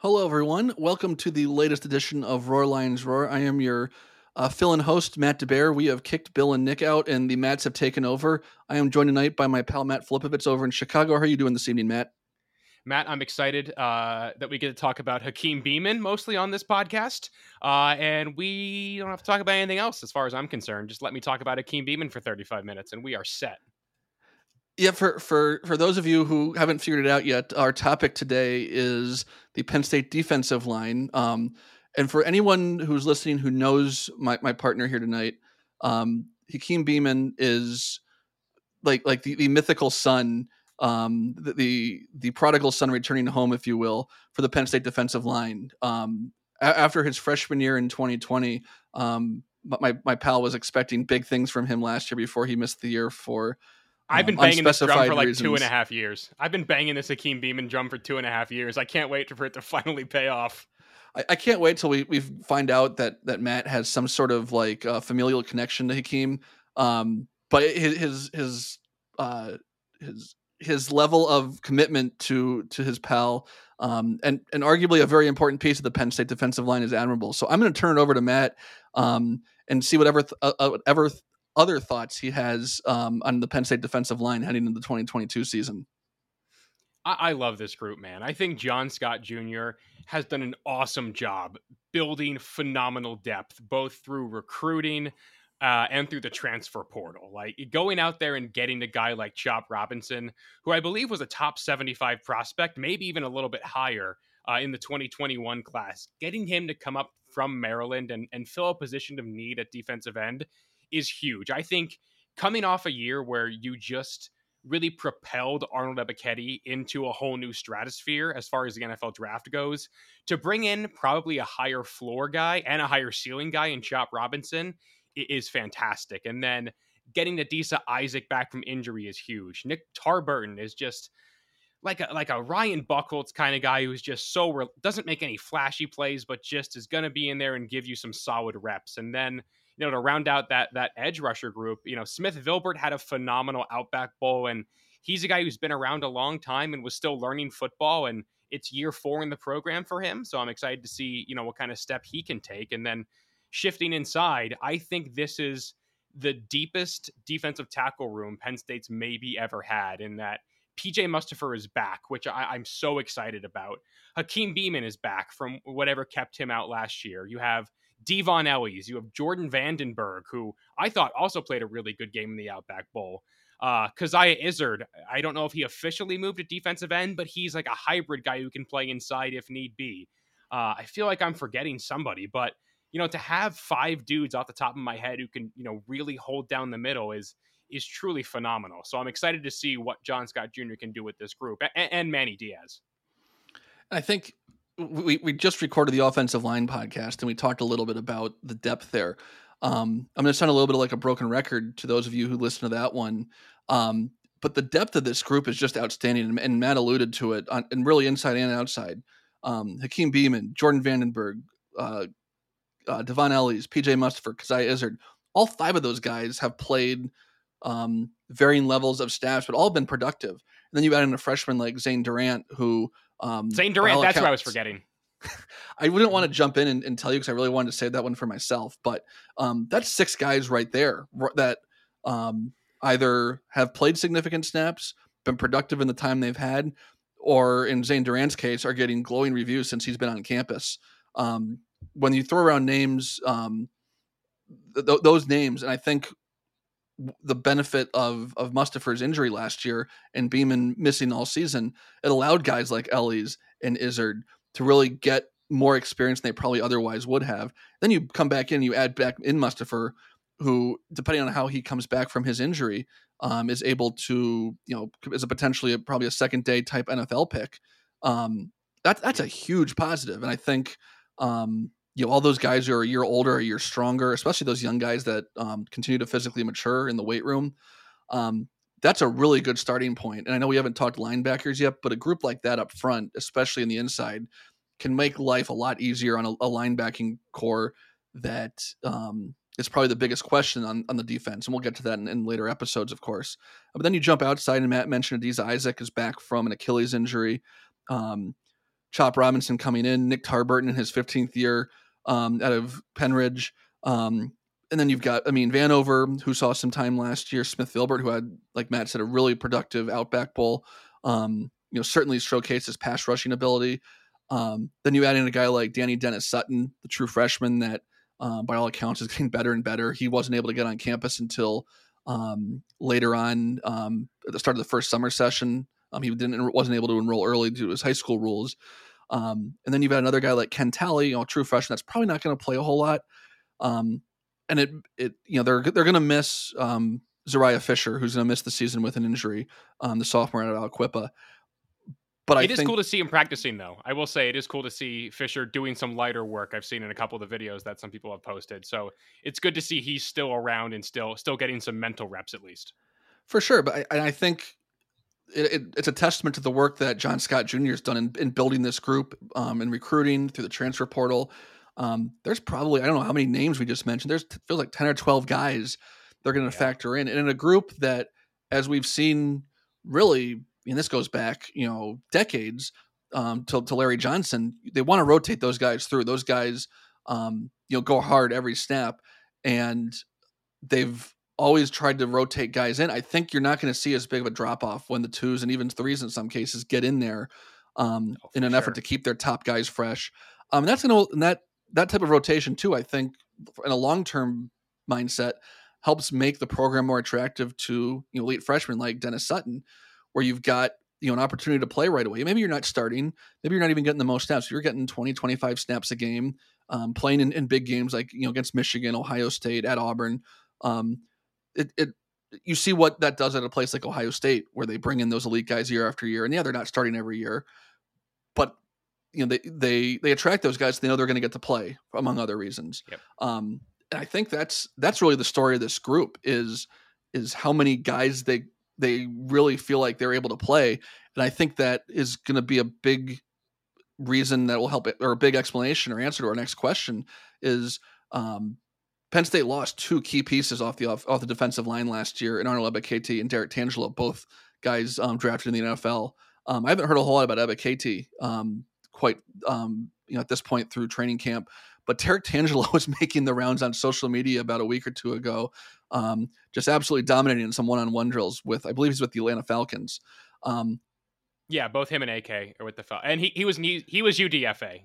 Hello, everyone. Welcome to the latest edition of Roar Lions Roar. I am your fill-in host, Matt DeBear. We have kicked Bill and Nick out, and the Mats have taken over. I am joined tonight by my pal, Matt Flipovitz, over in Chicago. How are you doing this evening, Matt? Matt, I'm excited that we get to talk about Hakeem Beamon mostly on this podcast, and we don't have to talk about anything else as far as I'm concerned. Just let me talk about Hakeem Beamon for 35 minutes, and we are set. Yeah, for those of you who haven't figured it out yet, our topic today is the Penn State defensive line. And for anyone who's listening who knows my partner here tonight, Hakeem Beamon is like the mythical son, the prodigal son returning home, if you will, for the Penn State defensive line. After his freshman year in 2020, my pal was expecting big things from him last year before he missed the year for. I've been banging this drum for like 2.5 years. I've been banging this Hakeem Beamon drum for 2.5 years. I can't wait for it to finally pay off. I can't wait till we find out that Matt has some sort of like familial connection to Hakeem. But his level of commitment to his pal and arguably a very important piece of the Penn State defensive line is admirable. So I'm going to turn it over to Matt and see whatever other thoughts he has on the Penn State defensive line heading into the 2022 season. I love this group, man. I think John Scott Jr. has done an awesome job building phenomenal depth, both through recruiting and through the transfer portal. Like going out there and getting a guy like Chop Robinson, who I believe was a top 75 prospect, maybe even a little bit higher in the 2021 class, getting him to come up from Maryland and fill a position of need at defensive end is huge. I think coming off a year where you just really propelled Arnold Ebiketie into a whole new stratosphere as far as the NFL draft goes, to bring in probably a higher floor guy and a higher ceiling guy in Chop Robinson is fantastic. And then getting Adisa Isaac back from injury is huge. Nick Tarburton is just like a Ryan Buchholz kind of guy who's just doesn't make any flashy plays, but just is going to be in there and give you some solid reps. And then to round out that edge rusher group, Smith Vilbert had a phenomenal Outback Bowl, and he's a guy who's been around a long time and was still learning football, and it's year 4 in the program for him. So I'm excited to see, what kind of step he can take. And then shifting inside, I think this is the deepest defensive tackle room Penn State's maybe ever had, in that PJ Mustipher is back, which I'm so excited about. Hakeem Beamon is back from whatever kept him out last year. You have Dvon Ellis, you have Jordan Vandenberg, who I thought also played a really good game in the Outback Bowl. Keziah Izzard, I don't know if he officially moved to defensive end, but he's like a hybrid guy who can play inside if need be. I feel like I'm forgetting somebody, but to have 5 dudes off the top of my head who can really hold down the middle is truly phenomenal. So I'm excited to see what John Scott Jr. can do with this group and Manny Diaz. I think we just recorded the offensive line podcast and we talked a little bit about the depth there. I'm going to sound a little bit like a broken record to those of you who listen to that one. But the depth of this group is just outstanding. And Matt alluded to it and really inside and outside. Hakeem Beamon, Jordan Vandenberg, Dvon Ellis, PJ Mustipher, Keziah Izzard, all 5 of those guys have played varying levels of snaps, but all been productive. And then you add in a freshman like Zane Durant, who Zane Durant, that's what I was forgetting. I wouldn't want to jump in and tell you because I really wanted to save that one for myself, but that's 6 guys right there that either have played significant snaps, been productive in the time they've had, or in Zane Durant's case are getting glowing reviews since he's been on campus. When you throw around names, those names, and I think the benefit of Mustipher's injury last year and Beamon missing all season, it allowed guys like Ellis and Izzard to really get more experience than they probably otherwise would have. Then you come back in, you add back in Mustipher, who, depending on how he comes back from his injury, is able to, is probably a second day type NFL pick. That's a huge positive. And I think, all those guys who are a year older, a year stronger, especially those young guys that continue to physically mature in the weight room. That's a really good starting point. And I know we haven't talked linebackers yet, but a group like that up front, especially in the inside, can make life a lot easier on a linebacking core that is probably the biggest question on the defense. And we'll get to that in later episodes, of course. But then you jump outside, and Matt mentioned Adisa Isaac is back from an Achilles injury. Chop Robinson coming in, Nick Tarburton in his 15th year out of Penridge. And then you've got, I mean, Vanover, who saw some time last year, Smith Vilbert, who had, like Matt said, a really productive Outback Bowl, certainly showcased his pass rushing ability. Then you add in a guy like Dani Dennis-Sutton, the true freshman that by all accounts is getting better and better. He wasn't able to get on campus until later on at the start of the first summer session. He wasn't able to enroll early due to his high school rules. And then you've got another guy like Ken Talley, a true freshman that's probably not going to play a whole lot. And they're going to miss Zuriah Fisher, who's going to miss the season with an injury, the sophomore out of Aliquippa. But it is cool to see him practicing, though. I will say it is cool to see Fisher doing some lighter work. I've seen in a couple of the videos that some people have posted. So it's good to see he's still around and still getting some mental reps, at least. For sure. But I think it's a testament to the work that John Scott Jr. has done in building this group and recruiting through the transfer portal. There's probably, I don't know how many names we just mentioned. There's feels like 10 or 12 guys they're going to factor in. And in a group that, as we've seen, really, and this goes back, decades to Larry Johnson, they want to rotate those guys through. Those guys, go hard every snap. And they've always tried to rotate guys in. I think you're not going to see as big of a drop-off when the twos and even threes in some cases get in there in an effort to keep their top guys fresh. That type of rotation too, I think, in a long-term mindset, helps make the program more attractive to elite freshmen like Dennis-Sutton, where you've got an opportunity to play right away. Maybe you're not starting. Maybe you're not even getting the most snaps. You're getting 20, 25 snaps a game, playing in big games like against Michigan, Ohio State, at Auburn. You see what that does at a place like Ohio State, where they bring in those elite guys year after year, and they're not starting every year, but they attract those guys. They know they're going to get to play, among other reasons. Yep. And I think that's really the story of this group is how many guys they really feel like they're able to play. And I think that is going to be a big reason that will help it, or a big explanation or answer to our next question is Penn State lost two key pieces off the defensive line last year in Arnold Ebiketie and Derrick Tangelo, both guys drafted in the NFL. I haven't heard a whole lot about Ebiketie, at this point through training camp, but Derrick Tangelo was making the rounds on social media about a week or two ago, just absolutely dominating in some one-on-one drills with, I believe he's with the Atlanta Falcons. Both him and AK are with the Falcons, and he was UDFA.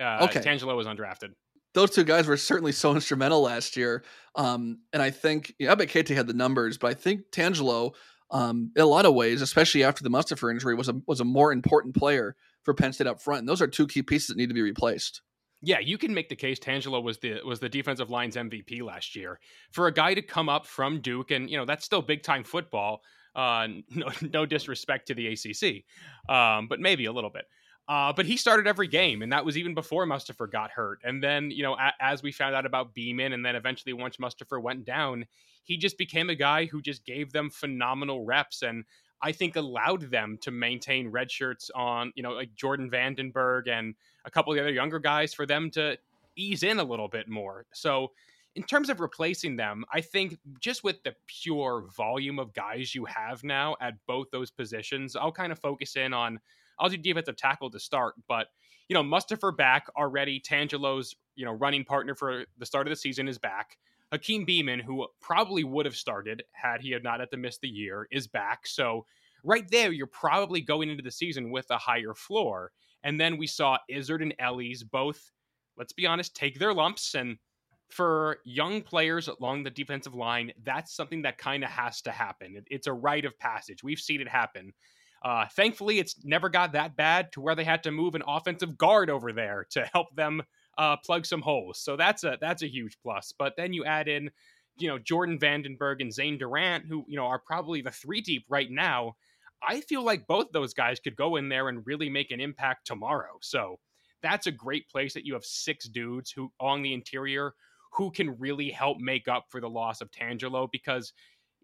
Okay. Tangelo was undrafted. Those two guys were certainly so instrumental last year, and I think Ebiketie had the numbers, but I think Tangelo, in a lot of ways, especially after the Mustipher injury, was a more important player for Penn State up front, and those are two key pieces that need to be replaced. Yeah, you can make the case Tangelo was the defensive line's MVP last year. For a guy to come up from Duke, and that's still big time football. No disrespect to the ACC, but maybe a little bit. But he started every game, and that was even before Mustipher got hurt. And then, as we found out about Beamon, and then eventually once Mustipher went down, he just became a guy who just gave them phenomenal reps, and I think allowed them to maintain red shirts on, like Jordan Vandenberg and a couple of the other younger guys for them to ease in a little bit more. So in terms of replacing them, I think just with the pure volume of guys you have now at both those positions, I'll kind of focus in on, I'll do defensive tackle to start, but, Mustipher back already, Tangelo's, running partner for the start of the season is back. Hakeem Beamon, who probably would have started had he not had to miss the year, is back. So right there, you're probably going into the season with a higher floor. And then we saw Izzard and Ellis both, let's be honest, take their lumps. And for young players along the defensive line, that's something that kind of has to happen. It's a rite of passage. We've seen it happen. Thankfully, it's never got that bad to where they had to move an offensive guard over there to help them plug some holes. So that's a huge plus. But then you add in, Jordan Vandenberg and Zane Durant, who, are probably the three deep right now. I feel like both those guys could go in there and really make an impact tomorrow. So that's a great place that you have six dudes who on the interior who can really help make up for the loss of Tangelo, because,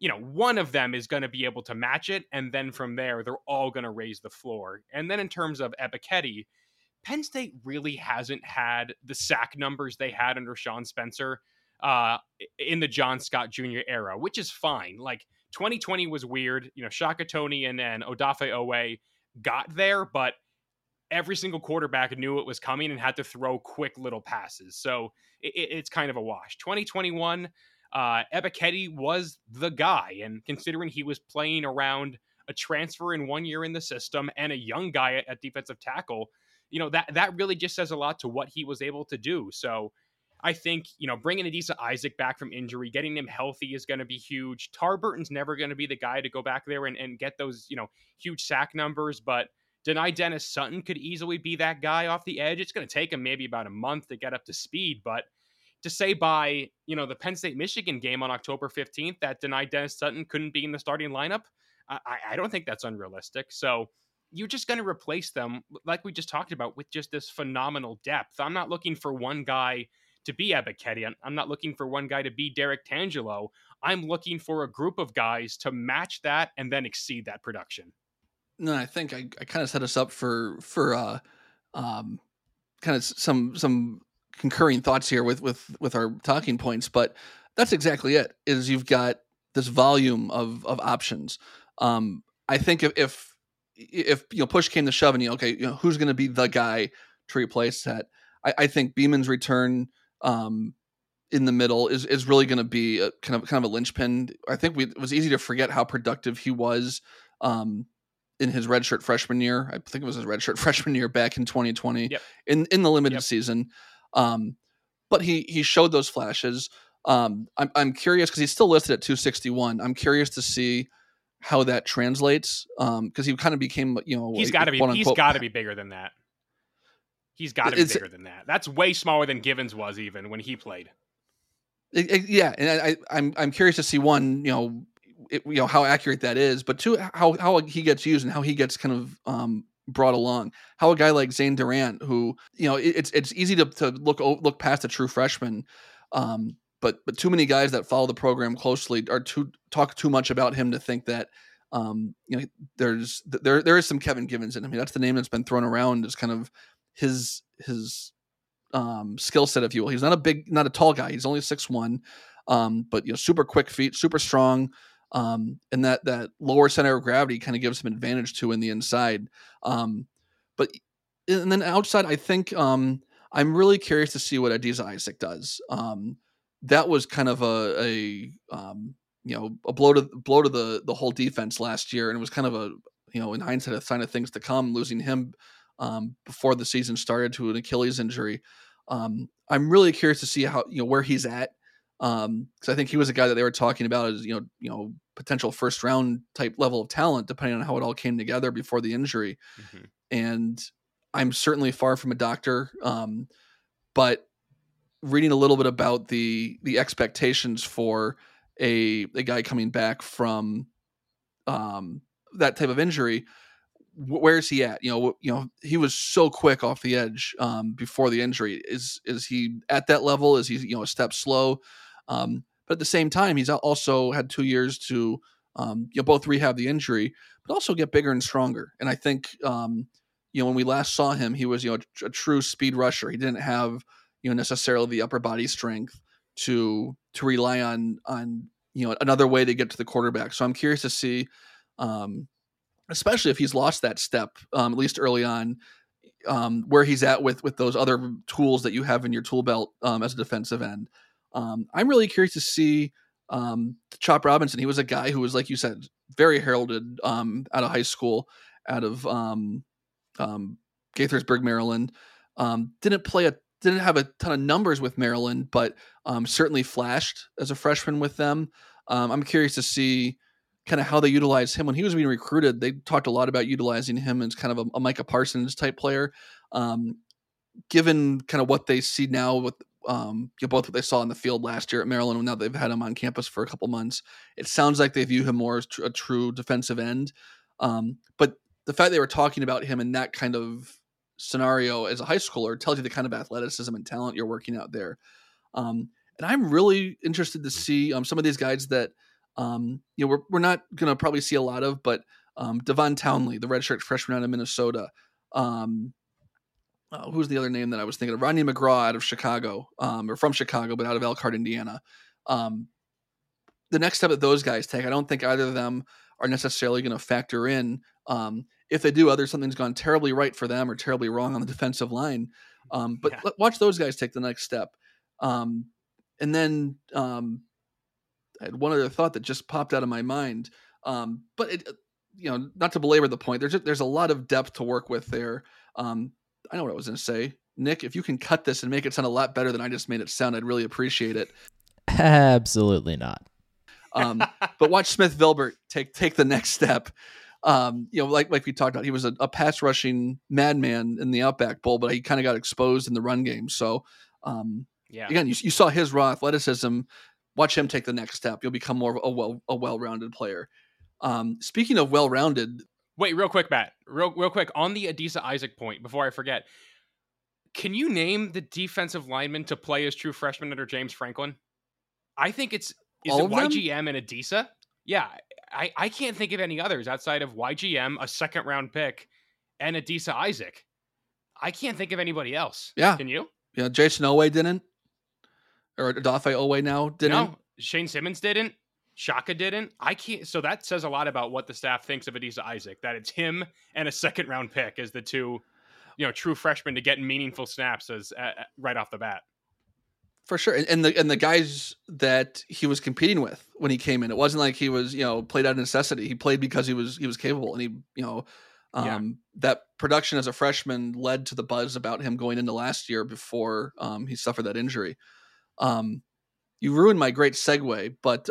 one of them is going to be able to match it. And then from there, they're all going to raise the floor. And then in terms of Ebiketie, Penn State really hasn't had the sack numbers they had under Sean Spencer in the John Scott Jr. era, which is fine. Like 2020 was weird. Shaka Tony and Odafe Owe got there, but every single quarterback knew it was coming and had to throw quick little passes. So it's kind of a wash. 2021, Ebiketie was the guy. And considering he was playing around a transfer in 1 year in the system and a young guy at defensive tackle, you know, that really just says a lot to what he was able to do. So I think, you know, bringing Adisa Isaac back from injury, getting him healthy is going to be huge. Tarburton's never going to be the guy to go back there and get those, you know, huge sack numbers, but Dani Dennis-Sutton could easily be that guy off the edge. It's going to take him maybe about a month to get up to speed, but to say by, you know, the Penn State-Michigan game on October 15th that Dani Dennis-Sutton couldn't be in the starting lineup, I don't think that's unrealistic. So you're just going to replace them, like we just talked about, with just this phenomenal depth. I'm not looking for one guy to be Ebiketie. I'm not looking for one guy to be Derrick Tangelo. I'm looking for a group of guys to match that and then exceed that production. No, I think I kind of set us up for kind of some concurring thoughts here with our talking points, but that's exactly it. Is you've got this volume of options. I think if you know, push came to shove and who's going to be the guy to replace that? I think Beamon's return in the middle is really going to be a kind of a linchpin. I think it was easy to forget how productive he was in his redshirt freshman year. I think it was his redshirt freshman year back in 2020 in the limited season. But he showed those flashes. I'm curious because he's still listed at 261. I'm curious to see how that translates because he kind of became, you know, he's got to be bigger than that. He's got to be bigger than that. That's way smaller than Givens was even when he played. And I'm curious to see one, how accurate that is, but two, how he gets used and how he gets kind of brought along. How a guy like Zane Durant, who it's easy to look past a true freshman, but too many guys that follow the program closely are talk too much about him to think that. There is some Kevin Givens in him. I mean, that's the name that's been thrown around as kind of his skill set, if you will. He's not a tall guy. He's only 6'1", but super quick feet, super strong. And that lower center of gravity kind of gives him advantage to in the inside. But then outside, I think, I'm really curious to see what Adisa Isaac does. That was kind of a blow to the whole defense last year. And it was kind of in hindsight, a sign of things to come, losing him, before the season started to an Achilles injury. I'm really curious to see how, where he's at. Cause I think he was a guy that they were talking about as, potential first round type level of talent, depending on how it all came together before the injury. Mm-hmm. And I'm certainly far from a doctor. But reading a little bit about the expectations for a guy coming back from, that type of injury, where's he at? He was so quick off the edge before the injury. Is he at that level? Is he a step slow? But at the same time, he's also had 2 years to both rehab the injury, but also get bigger and stronger. And I think when we last saw him, he was a true speed rusher. He didn't have necessarily the upper body strength to rely on another way to get to the quarterback. So I'm curious to see. Especially if he's lost that step, at least early on, where he's at with those other tools that you have in your tool belt as a defensive end. I'm really curious to see Chop Robinson. He was a guy who was, like you said, very heralded out of high school, out of Gaithersburg, Maryland. Didn't have a ton of numbers with Maryland, but certainly flashed as a freshman with them. I'm curious to see kind of how they utilize him. When he was being recruited, they talked a lot about utilizing him as kind of a Micah Parsons type player. Given kind of what they see now with both what they saw in the field last year at Maryland, and now they've had him on campus for a couple months, it sounds like they view him more as a true defensive end. But the fact they were talking about him in that kind of scenario as a high schooler tells you the kind of athleticism and talent you're working out there. And I'm really interested to see some of these guys that we're not going to probably see a lot of, but Devon Townley, the redshirt freshman out of Minnesota. Who's the other name that I was thinking of? Rodney McGraw out of Chicago, or from Chicago, but out of Elkhart, Indiana. The next step that those guys take, I don't think either of them are necessarily going to factor in if they do, either something's gone terribly right for them or terribly wrong on the defensive line. Watch those guys take the next step. And then I had one other thought that just popped out of my mind. Not to belabor the point, there's a lot of depth to work with there. I know what I was going to say. Nick, if you can cut this and make it sound a lot better than I just made it sound, I'd really appreciate it. Absolutely not. But watch Smith Vilbert take the next step. Like we talked about, he was a pass rushing madman in the Outback Bowl, but he kind of got exposed in the run game. So again, you saw his raw athleticism. Watch him take the next step. You'll become more of a well-rounded player. Speaking of well-rounded, wait, real quick, Matt, real quick on the Adisa Isaac point before I forget. Can you name the defensive lineman to play as true freshman under James Franklin? I think is it YGM and Adisa? Yeah, I can't think of any others outside of YGM, a second-round pick, and Adisa Isaac. I can't think of anybody else. Yeah, can you? Yeah, Jason Oweh didn't, or Adafe Oweh now didn't. No, Shane Simmons didn't. Shaka didn't. I can't. So that says a lot about what the staff thinks of Adisa Isaac, that it's him and a second-round pick as the two, true freshmen to get meaningful snaps as right off the bat. For sure. And the guys that he was competing with when he came in, it wasn't like he was, played out of necessity. He played because he was capable, and that production as a freshman led to the buzz about him going into last year before he suffered that injury. You ruined my great segue, but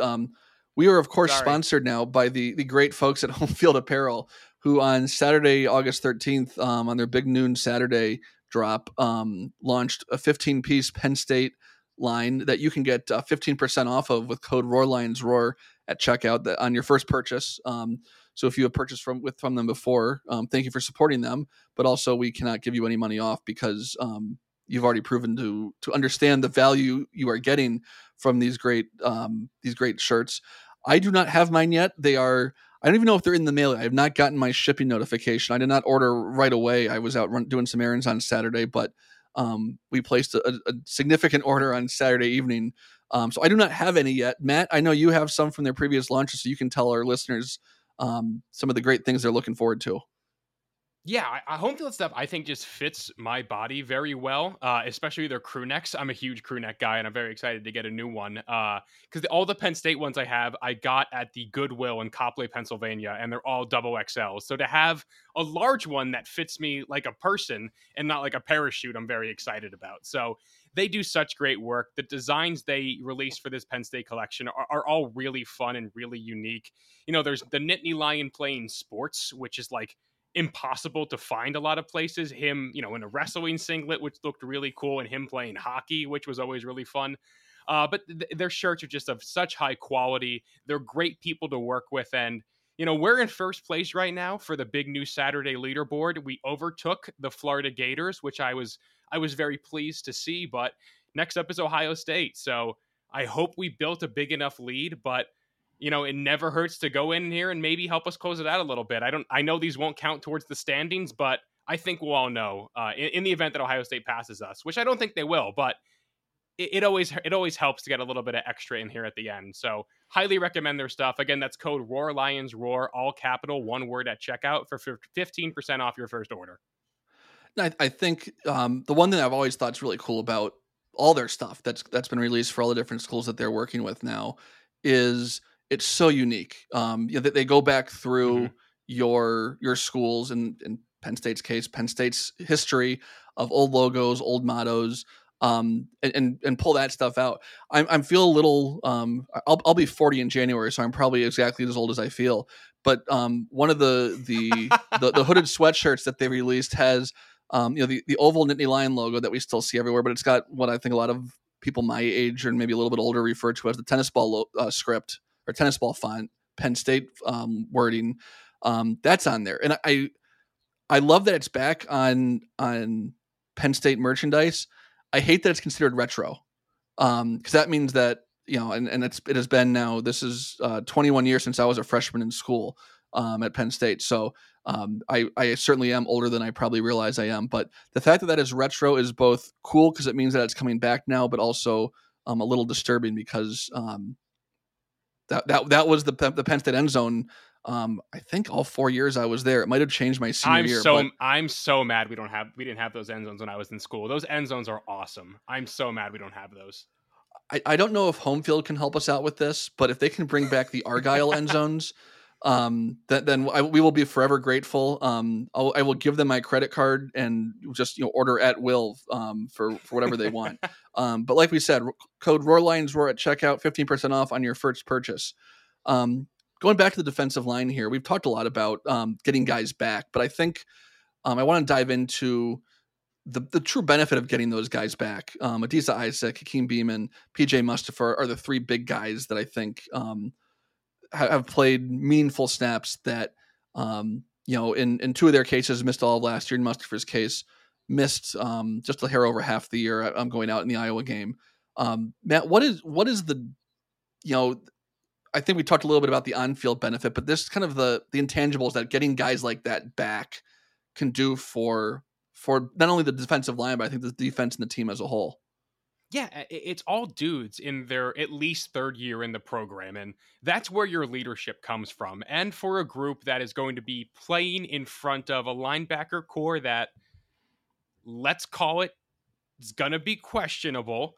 we are of course sponsored now by the great folks at Home Field Apparel, who on Saturday, August 13th, on their Big Noon Saturday drop, launched a 15-piece Penn State line that you can get 15% off of with code ROARLIONSROAR at checkout on your first purchase. So if you have purchased from them before, thank you for supporting them, but also we cannot give you any money off because you've already proven to understand the value you are getting from these great shirts. I do not have mine yet. I don't even know if they're in the mail. I have not gotten my shipping notification. I did not order right away. I was out doing some errands on Saturday, but we placed a significant order on Saturday evening. So I do not have any yet. Matt, I know you have some from their previous launches, so you can tell our listeners some of the great things they're looking forward to. Yeah, home field stuff, I think, just fits my body very well, especially their crew necks. I'm a huge crew neck guy, and I'm very excited to get a new one because all the Penn State ones I have, I got at the Goodwill in Copley, Pennsylvania, and they're all double XL. So to have a large one that fits me like a person and not like a parachute, I'm very excited about. So they do such great work. The designs they released for this Penn State collection are all really fun and really unique. There's the Nittany Lion playing sports, which is like impossible to find a lot of places, him in a wrestling singlet, which looked really cool, and him playing hockey, which was always really fun, but their shirts are just of such high quality. They're great people to work with, and we're in first place right now for the Big New Saturday leaderboard. We overtook the Florida Gators, which I was very pleased to see, but next up is Ohio State, so I hope we built a big enough lead, but it never hurts to go in here and maybe help us close it out a little bit. I know these won't count towards the standings, but I think we'll all know in the event that Ohio State passes us, which I don't think they will, but it always helps to get a little bit of extra in here at the end. So highly recommend their stuff. Again, that's code ROARLIONSROAR, all capital, one word at checkout for 15% off your first order. I think the one thing I've always thought is really cool about all their stuff that's been released for all the different schools that they're working with now is it's so unique. They go back through your schools, and in Penn State's case, Penn State's history of old logos, old mottos, and pull that stuff out. I'm feel a little. I'll be 40 in January, so I'm probably exactly as old as I feel. But one of the hooded sweatshirts that they released has the oval Nittany Lion logo that we still see everywhere, but it's got what I think a lot of people my age and maybe a little bit older refer to as the tennis ball script. Or tennis ball font, Penn State wording, that's on there, and I love that it's back on Penn State merchandise. I hate that it's considered retro, because that means that and it has been now. This is 21 years since I was a freshman in school at Penn State, so I certainly am older than I probably realize I am. But the fact that is retro is both cool because it means that it's coming back now, but also a little disturbing because. That was the Penn State end zone I think all 4 years I was there. It might have changed my senior year. I'm so mad we didn't have those end zones when I was in school. Those end zones are awesome. I'm so mad we don't have those. I don't know if home field can help us out with this, but if they can bring back the Argyle end zones, we will be forever grateful. I will give them my credit card and just, order at will, for whatever they want. But like we said, code ROARLIONSROAR at checkout, 15% off on your first purchase. Going back to the defensive line here, we've talked a lot about, getting guys back, but I think, I want to dive into the true benefit of getting those guys back. Adisa Isaac, Hakeem Beamon, PJ Mustipher are the three big guys that I think, have played meaningful snaps that, in two of their cases missed all of last year. In Mustipher's case, missed just a hair over half the year. I'm going out in the Iowa game. Matt, what is the, I think we talked a little bit about the on-field benefit, but this is kind of the intangibles that getting guys like that back can do for not only the defensive line, but I think the defense and the team as a whole. Yeah, it's all dudes in their at least third year in the program, and that's where your leadership comes from. And for a group that is going to be playing in front of a linebacker core that, let's call it, is going to be questionable,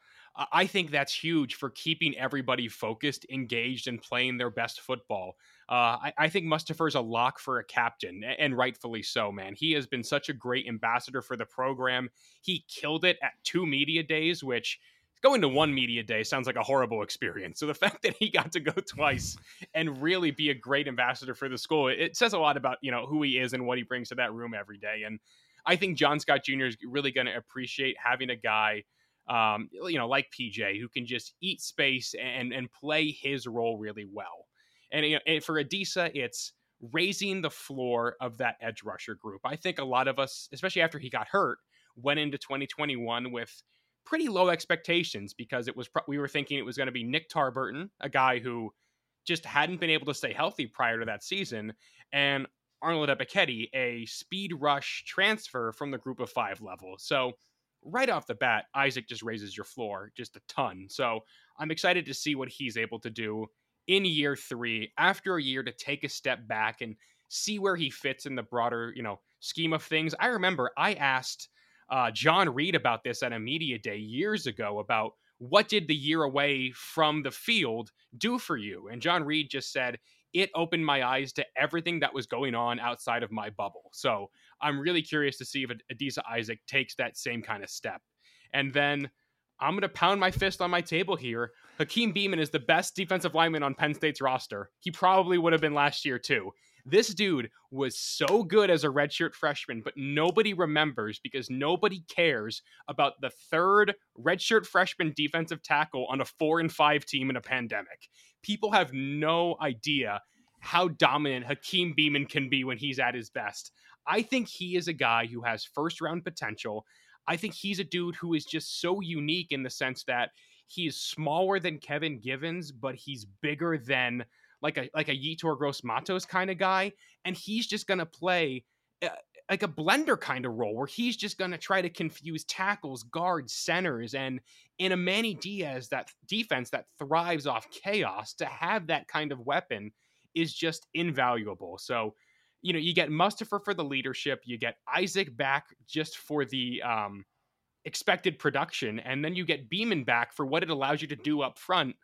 I think that's huge for keeping everybody focused, engaged, and playing their best football. I think Mustipher's a lock for a captain, and rightfully so, man. He has been such a great ambassador for the program. He killed it at 2 media days, which going to 1 media day sounds like a horrible experience. So the fact that he got to go twice and really be a great ambassador for the school, it says a lot about, who he is and what he brings to that room every day. And I think John Scott Jr. is really going to appreciate having a guy like PJ, who can just eat space and play his role really well. And, for Adisa, it's raising the floor of that edge rusher group. I think a lot of us, especially after he got hurt, went into 2021 with pretty low expectations because we were thinking it was going to be Nick Tarburton, a guy who just hadn't been able to stay healthy prior to that season, and Arnold Ebiketie, a speed rush transfer from the group of 5 level. So right off the bat, Isaac just raises your floor just a ton. So I'm excited to see what he's able to do in year 3, after a year to take a step back and see where he fits in the broader, scheme of things. I remember I asked John Reed about this at a media day years ago about what did the year away from the field do for you? And John Reed just said, it opened my eyes to everything that was going on outside of my bubble. So I'm really curious to see if Adisa Isaac takes that same kind of step. And then I'm going to pound my fist on my table here. Hakeem Beamon is the best defensive lineman on Penn State's roster. He probably would have been last year too. This dude was so good as a redshirt freshman, but nobody remembers because nobody cares about the 3rd redshirt freshman defensive tackle on a 4-5 team in a pandemic. People have no idea how dominant Hakeem Beamon can be when he's at his best. I think he is a guy who has first-round potential. I think he's a dude who is just so unique in the sense that he is smaller than Kevin Givens, but he's bigger than like a Yetur Gross-Matos kind of guy, and he's just going to play like a blender kind of role where he's just going to try to confuse tackles, guards, centers, and in a Manny Diaz, that defense that thrives off chaos, to have that kind of weapon is just invaluable. So, you get Mustipher for the leadership, you get Isaac back just for the expected production, and then you get Beamon back for what it allows you to do up front.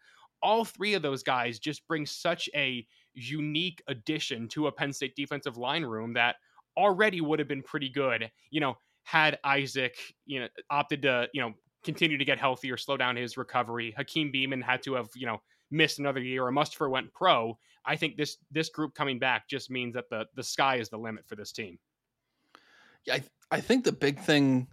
All 3 of those guys just bring such a unique addition to a Penn State defensive line room that already would have been pretty good, had Isaac, opted to, continue to get healthy or slow down his recovery. Hakeem Beamon had to have, missed another year or Mustipher went pro. I think this group coming back just means that the sky is the limit for this team. Yeah, I think the big thing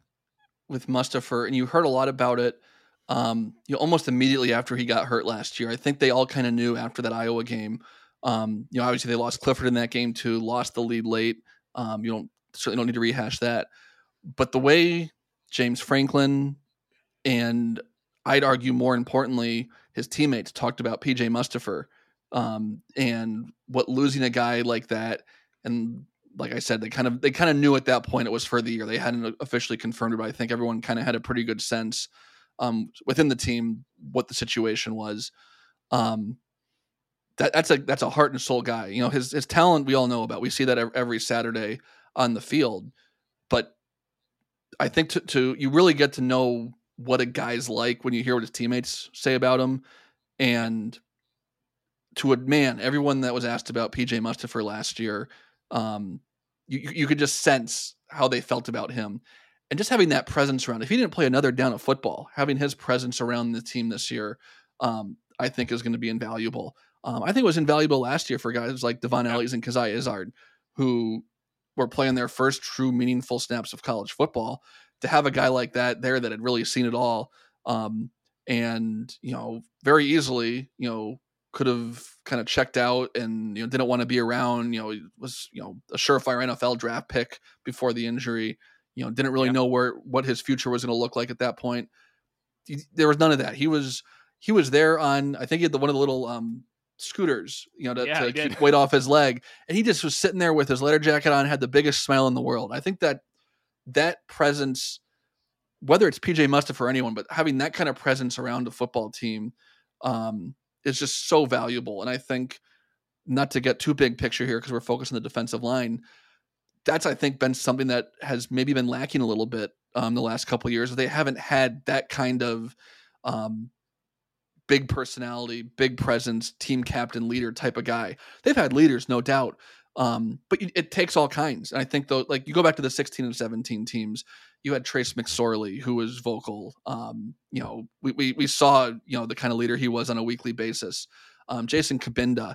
with Mustipher, and you heard a lot about it, almost immediately after he got hurt last year. I think they all kind of knew after that Iowa game. Obviously they lost Clifford in that game too, lost the lead late. You certainly don't need to rehash that. But the way James Franklin and I'd argue more importantly his teammates talked about PJ Mustipher and what losing a guy like that, and like I said, they kind of knew at that point it was for the year. They hadn't officially confirmed it, but I think everyone kind of had a pretty good sense within the team what the situation was. that's a heart and soul guy. You know, his talent we all know about. We see that every Saturday on the field. But I think to you really get to know what a guy's like when you hear what his teammates say about him. And to a man, everyone that was asked about PJ Mustipher last year, you could just sense how they felt about him. And just having that presence around, if he didn't play another down of football, having his presence around the team this year, I think is going to be invaluable. I think it was invaluable last year for guys like Dvon Ellis and Keziah Izzard, who were playing their first true meaningful snaps of college football. To have a guy like that there that had really seen it all, and, you know, very easily, you know, could have kind of checked out and, you know, didn't want to be around, you know, was, you know, a surefire NFL draft pick before the injury, you know, didn't really know what his future was going to look like at that point. There was none of that. He was there on, I think he had one of the little scooters, you know, to keep weight off his leg. And he just was sitting there with his leather jacket on, had the biggest smile in the world. I think that presence, whether it's PJ Mustipher or anyone, but having that kind of presence around a football team, it's just so valuable. And I think, not to get too big picture here because we're focused on the defensive line, that's, I think, been something that has maybe been lacking a little bit the last couple of years. They haven't had that kind of big personality, big presence, team captain, leader type of guy. They've had leaders, no doubt, but it takes all kinds. And I think, though, like you go back to the 16 and 17 teams, you had Trace McSorley, who was vocal. You know, we saw, you know, the kind of leader he was on a weekly basis. Jason Kabinda,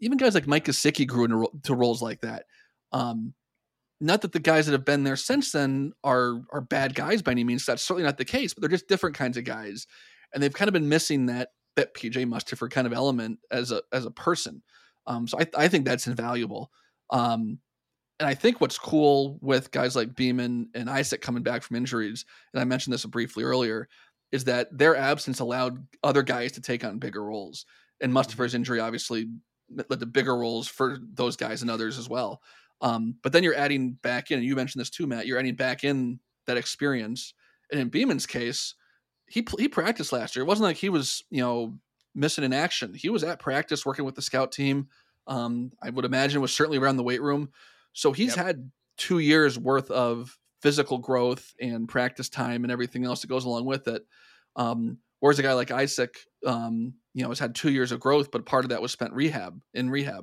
even guys like Mike Gesicki grew into roles like that. Not that the guys that have been there since then are bad guys by any means. That's certainly not the case, but they're just different kinds of guys, and they've kind of been missing that PJ Mustipher kind of element as a person. So I think that's invaluable. And I think what's cool with guys like Beamon and Isaac coming back from injuries, and I mentioned this briefly earlier, is that their absence allowed other guys to take on bigger roles. And Mustipher's injury obviously led to bigger roles for those guys and others as well. But then you're adding back in, and you mentioned this too, Matt, you're adding back in that experience. And in Beamon's case, he practiced last year. It wasn't like he was, you know, missing in action. He was at practice working with the scout team. I would imagine was certainly around the weight room. So he's had 2 years worth of physical growth and practice time and everything else that goes along with it. Whereas a guy like Isaac, you know, has had 2 years of growth, but part of that was spent rehab.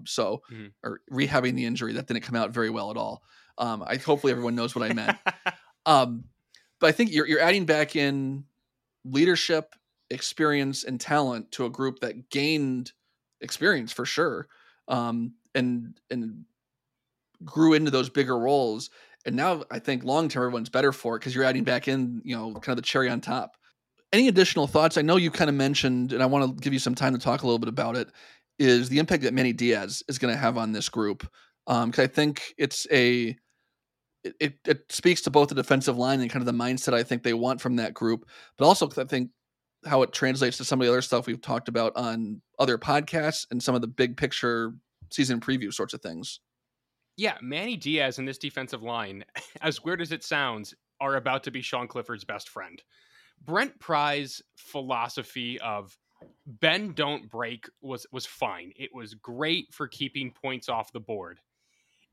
So, or rehabbing the injury that didn't come out very well at all. I hopefully everyone knows what I meant. But I think you're adding back in leadership, experience, and talent to a group that gained experience for sure. And grew into those bigger roles. And now I think long-term everyone's better for it because you're adding back in, you know, kind of the cherry on top. Any additional thoughts? I know you kind of mentioned, and I want to give you some time to talk a little bit about it, is the impact that Manny Diaz is going to have on this group. Because I think it speaks to both the defensive line and kind of the mindset I think they want from that group, but also I think how it translates to some of the other stuff we've talked about on other podcasts and some of the big picture season preview sorts of things. Yeah, Manny Diaz and this defensive line, as weird as it sounds, are about to be Sean Clifford's best friend. Brent Pry's philosophy of bend, don't break was fine. It was great for keeping points off the board.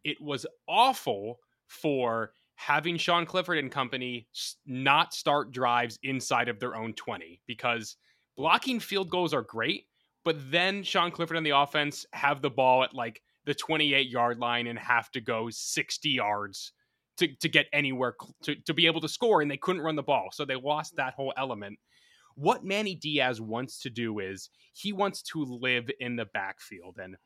It was awful for having Sean Clifford and company not start drives inside of their own 20, because blocking field goals are great, but then Sean Clifford and the offense have the ball at like the 28-yard line and have to go 60 yards to get anywhere to be able to score, and they couldn't run the ball. So they lost that whole element. What Manny Diaz wants to do is he wants to live in the backfield. And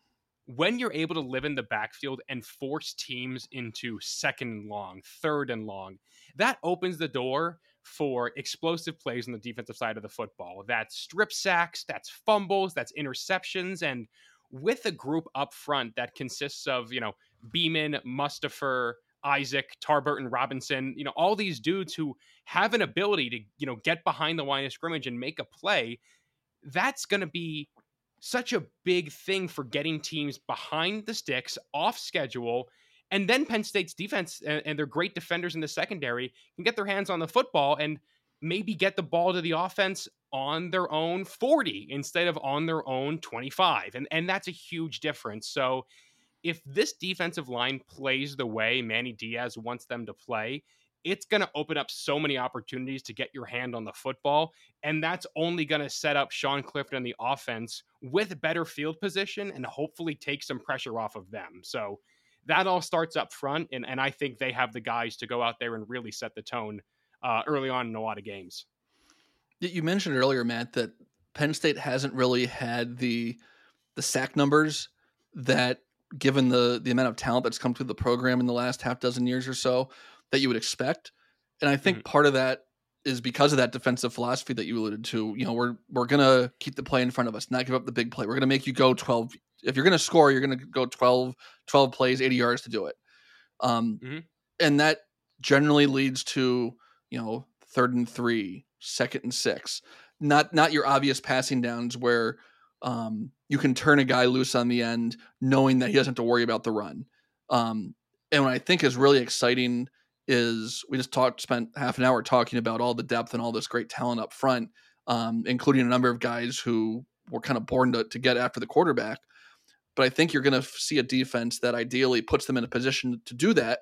when you're able to live in the backfield and force teams into second and long, third and long, that opens the door for explosive plays on the defensive side of the football. That's strip sacks, that's fumbles, that's interceptions. And with a group up front that consists of, you know, Beamon, Mustipher, Isaac, Tarburton, Robinson, you know, all these dudes who have an ability to, you know, get behind the line of scrimmage and make a play, that's going to be such a big thing for getting teams behind the sticks, off schedule. And then Penn State's defense and their great defenders in the secondary can get their hands on the football and maybe get the ball to the offense on their own 40 instead of on their own 25. And that's a huge difference. So if this defensive line plays the way Manny Diaz wants them to play, it's going to open up so many opportunities to get your hand on the football. And that's only going to set up Sean Clifford and the offense with better field position and hopefully take some pressure off of them. So that all starts up front. And I think they have the guys to go out there and really set the tone early on in a lot of games. You mentioned earlier, Matt, that Penn State hasn't really had the sack numbers that, given the amount of talent that's come through the program in the last half dozen years or so, that you would expect. And I think part of that is because of that defensive philosophy that you alluded to. You know, we're going to keep the play in front of us, not give up the big play. We're going to make you go 12. If you're going to score, you're going to go 12 plays, 80 yards to do it. And that generally leads to, you know, 3rd and 3, 2nd and 6, not your obvious passing downs where you can turn a guy loose on the end, knowing that he doesn't have to worry about the run. And what I think is really exciting is we just spent half an hour talking about all the depth and all this great talent up front, including a number of guys who were kind of born to get after the quarterback. But I think you're going to see a defense that ideally puts them in a position to do that.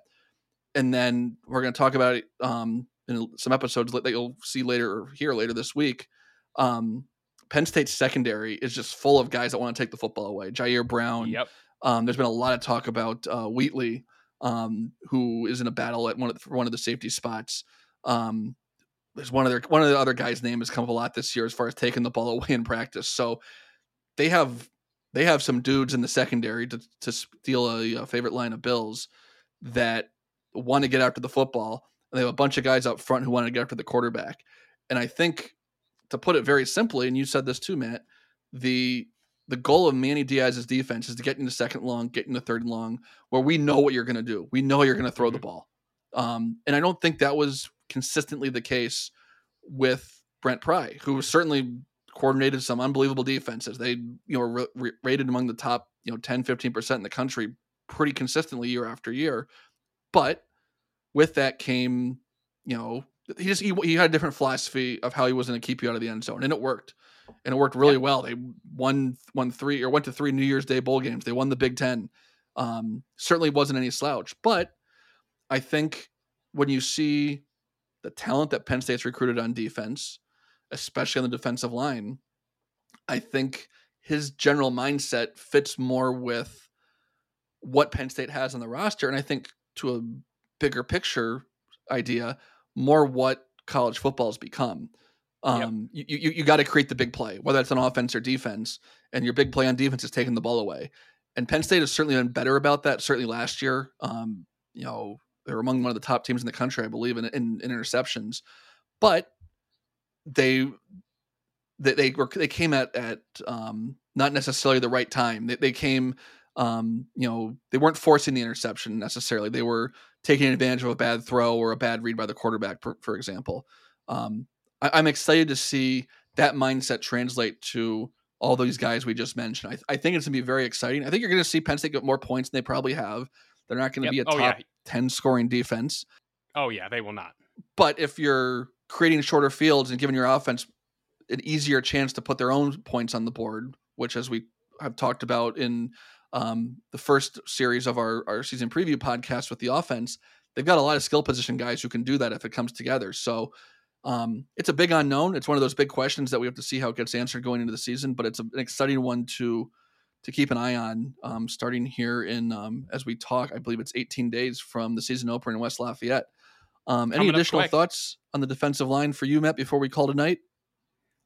And then we're going to talk about it in some episodes that you'll see later or hear later this week. Penn State's secondary is just full of guys that want to take the football away. Jair Brown. Yep. There's been a lot of talk about Wheatley, who is in a battle at one of the safety spots. There's one of the other guys' name has come up a lot this year as far as taking the ball away in practice. So they have some dudes in the secondary to steal a favorite line of Bills that want to get after the football, and they have a bunch of guys up front who want to get after the quarterback. And I think, to put it very simply, and you said this too, Matt, the goal of Manny Diaz's defense is to get into 2nd and long, get into 3rd and long, where we know what you're going to do. We know you're going to throw the ball. And I don't think that was consistently the case with Brent Pry, who certainly coordinated some unbelievable defenses. They, were rated among the top, 10, 15% in the country pretty consistently year after year. But with that came, he had a different philosophy of how he was going to keep you out of the end zone, and it worked. And it worked really well. They went to 3 New Year's Day bowl games. They won the Big Ten. Certainly wasn't any slouch. But I think when you see the talent that Penn State's recruited on defense, especially on the defensive line, I think his general mindset fits more with what Penn State has on the roster. And I think, to a bigger picture idea, more what college football has become. You got to create the big play, whether it's on offense or defense, and your big play on defense is taking the ball away. And Penn State has certainly been better about that. Certainly last year, they were among one of the top teams in the country, I believe, in interceptions. But they came at not necessarily the right time. They came, they weren't forcing the interception necessarily. They were taking advantage of a bad throw or a bad read by the quarterback, for example. I'm excited to see that mindset translate to all those guys we just mentioned. I think it's going to be very exciting. I think you're going to see Penn State get more points than they probably have. They're not going to be a top 10 scoring defense. Oh, yeah, they will not. But if you're creating shorter fields and giving your offense an easier chance to put their own points on the board, which, as we have talked about in the first series of our season preview podcast with the offense, they've got a lot of skill position guys who can do that if it comes together. So it's a big unknown. It's one of those big questions that we have to see how it gets answered going into the season, but it's an exciting one to keep an eye on, starting here in, as we talk, I believe it's 18 days from the season opener in West Lafayette. Any additional thoughts on the defensive line for you, Matt, before we call tonight?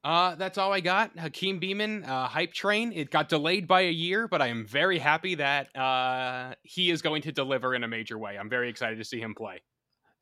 That's all I got. Hakeem Beamon, hype train. It got delayed by a year, but I am very happy that, he is going to deliver in a major way. I'm very excited to see him play.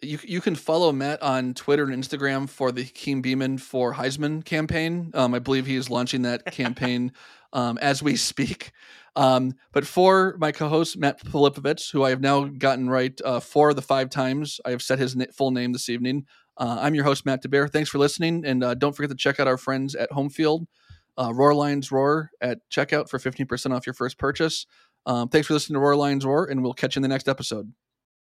You can follow Matt on Twitter and Instagram for the Hakeem Beamon for Heisman campaign. I believe he is launching that campaign as we speak. But for my co-host, Matt Flipovitz, who I have now gotten right 4 of the 5 times I have said his full name this evening, I'm your host, Matt DeBear. Thanks for listening, and don't forget to check out our friends at Home Field. Roar Lions Roar at checkout for 15% off your first purchase. Thanks for listening to Roar Lions Roar, and we'll catch you in the next episode.